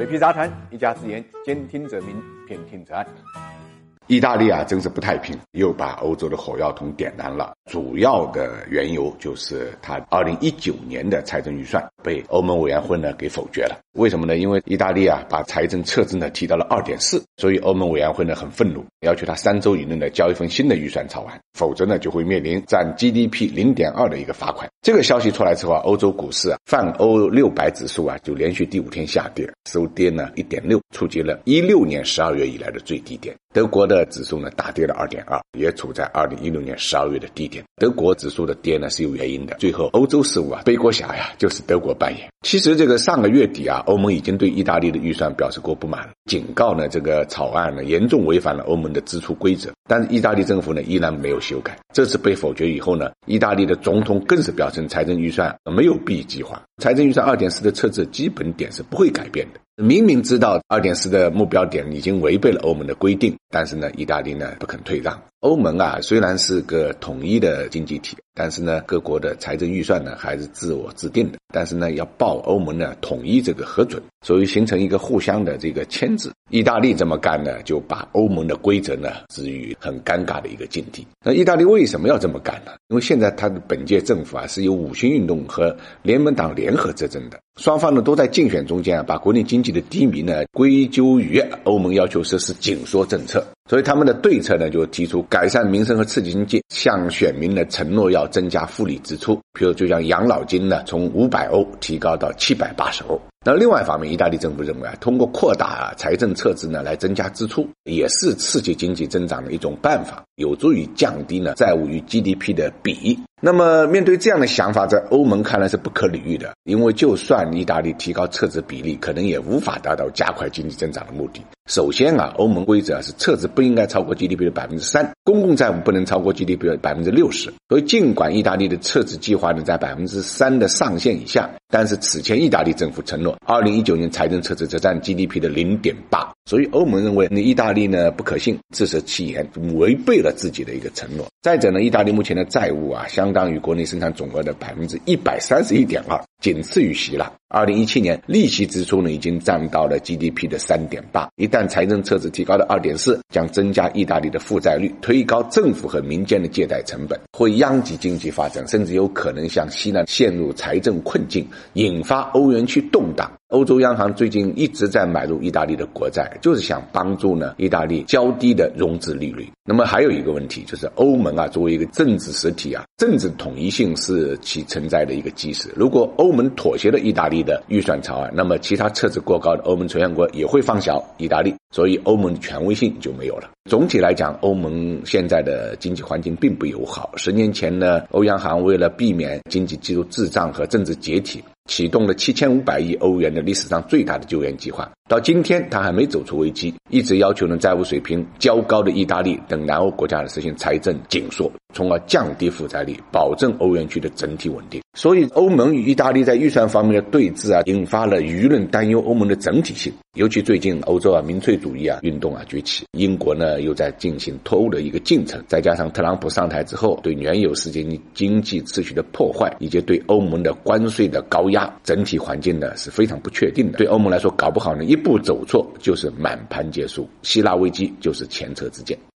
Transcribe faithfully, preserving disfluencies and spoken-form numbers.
水皮杂谈，一家之言，兼听者明，偏听者暗。意大利啊，真是不太平，又把欧洲的火药桶点燃了。主要的缘由就是他二零一九年的财政预算被欧盟委员会呢给否决了。为什么呢？因为意大利啊把财政赤字呢提到了二点四，所以欧盟委员会呢很愤怒，要求他三周以内呢交一份新的预算草案，否则呢就会面临占 G D P 零点二的一个罚款。这个消息出来之后啊，欧洲股市啊，泛欧六百指数啊就连续第五天下跌，收跌呢一点六，触及了一六年十二月以来的最低点。德国的指数呢大跌了 二点二， 也处在二零一六年十二月的低点。德国指数的跌呢是有原因的，最后欧洲事务啊背锅侠呀就是德国扮演。其实这个上个月底啊，欧盟已经对意大利的预算表示过不满，警告呢这个草案呢严重违反了欧盟的支出规则，但是意大利政府呢依然没有修改。这次被否决以后呢，意大利的总统更是表示财政预算没有 B 计划，财政预算 二点四 的赤字基本点是不会改变的。明明知道 二点四 的目标点已经违背了欧盟的规定，但是呢意大利呢不肯退让。欧盟啊虽然是个统一的经济体，但是呢各国的财政预算呢还是自我制定的，但是呢要报欧盟呢统一这个核准，所以形成一个互相的这个牵制。意大利这么干呢，就把欧盟的规则呢置于很尴尬的一个境地。那意大利为什么要这么干呢？因为现在他的本届政府啊是由五星运动和联盟党联合执政的，双方呢都在竞选中间啊把国内经济的低迷呢归咎于欧盟要求实施紧缩政策，所以他们的对策呢就提出改善民生和刺激经济，向选民呢承诺要增加福利支出，比如就像养老金呢从五百欧提高到七百八十欧。那另外一方面，意大利政府认为啊，通过扩大财政赤字呢来增加支出，也是刺激经济增长的一种办法，有助于降低呢债务与 G D P 的比。那么面对这样的想法，在欧盟看来是不可理喻的，因为就算意大利提高赤字比例，可能也无法达到加快经济增长的目的。首先啊，欧盟规则啊是赤字不应该超过 G D P 的 百分之三， 公共债务不能超过 G D P 的 百分之六十。 所以尽管意大利的赤字计划呢在 百分之三 的上限以下，但是此前意大利政府承诺二零一九年财政赤字只占 G D P 的 零点八， 所以欧盟认为意大利呢不可信，自食其言，违背了自己的一个承诺。再者呢，意大利目前的债务啊相当于国内生产总额的 百分之一百三十一点二， 仅次于希腊。二零一七年利息支出呢已经占到了 G D P 的 三点八， 一旦财政赤字提高到 二点四， 将增加意大利的负债率，推高政府和民间的借贷成本，会殃及经济发展，甚至有可能像希腊陷入财政困境，引发欧元区动荡。欧洲央行最近一直在买入意大利的国债，就是想帮助呢意大利较低的融资利率。那么还有一个问题，就是欧盟啊作为一个政治实体啊，政治统一性是其存在的一个基石。如果欧盟妥协了意大利的预算草案，那么其他赤字过高的欧盟成员国也会放小意大利，所以欧盟的权威性就没有了。总体来讲，欧盟现在的经济环境并不友好。十年前呢，欧央行为了避免经济进入滞胀和政治解体，启动了七千五百亿欧元的历史上最大的救援计划，到今天他还没走出危机，一直要求呢债务水平较高的意大利等南欧国家实行财政紧缩，从而降低负债率，保证欧元区的整体稳定。所以欧盟与意大利在预算方面的对峙啊，引发了舆论担忧欧盟的整体性。尤其最近欧洲啊民粹主义啊运动啊崛起，英国呢又在进行脱欧的一个进程，再加上特朗普上台之后对原有世界经济秩序的破坏，以及对欧盟的关税的高压，整体环境呢是非常不确定的。对欧盟来说，搞不好呢一步走错就是满盘皆输，希腊危机就是前车之鉴。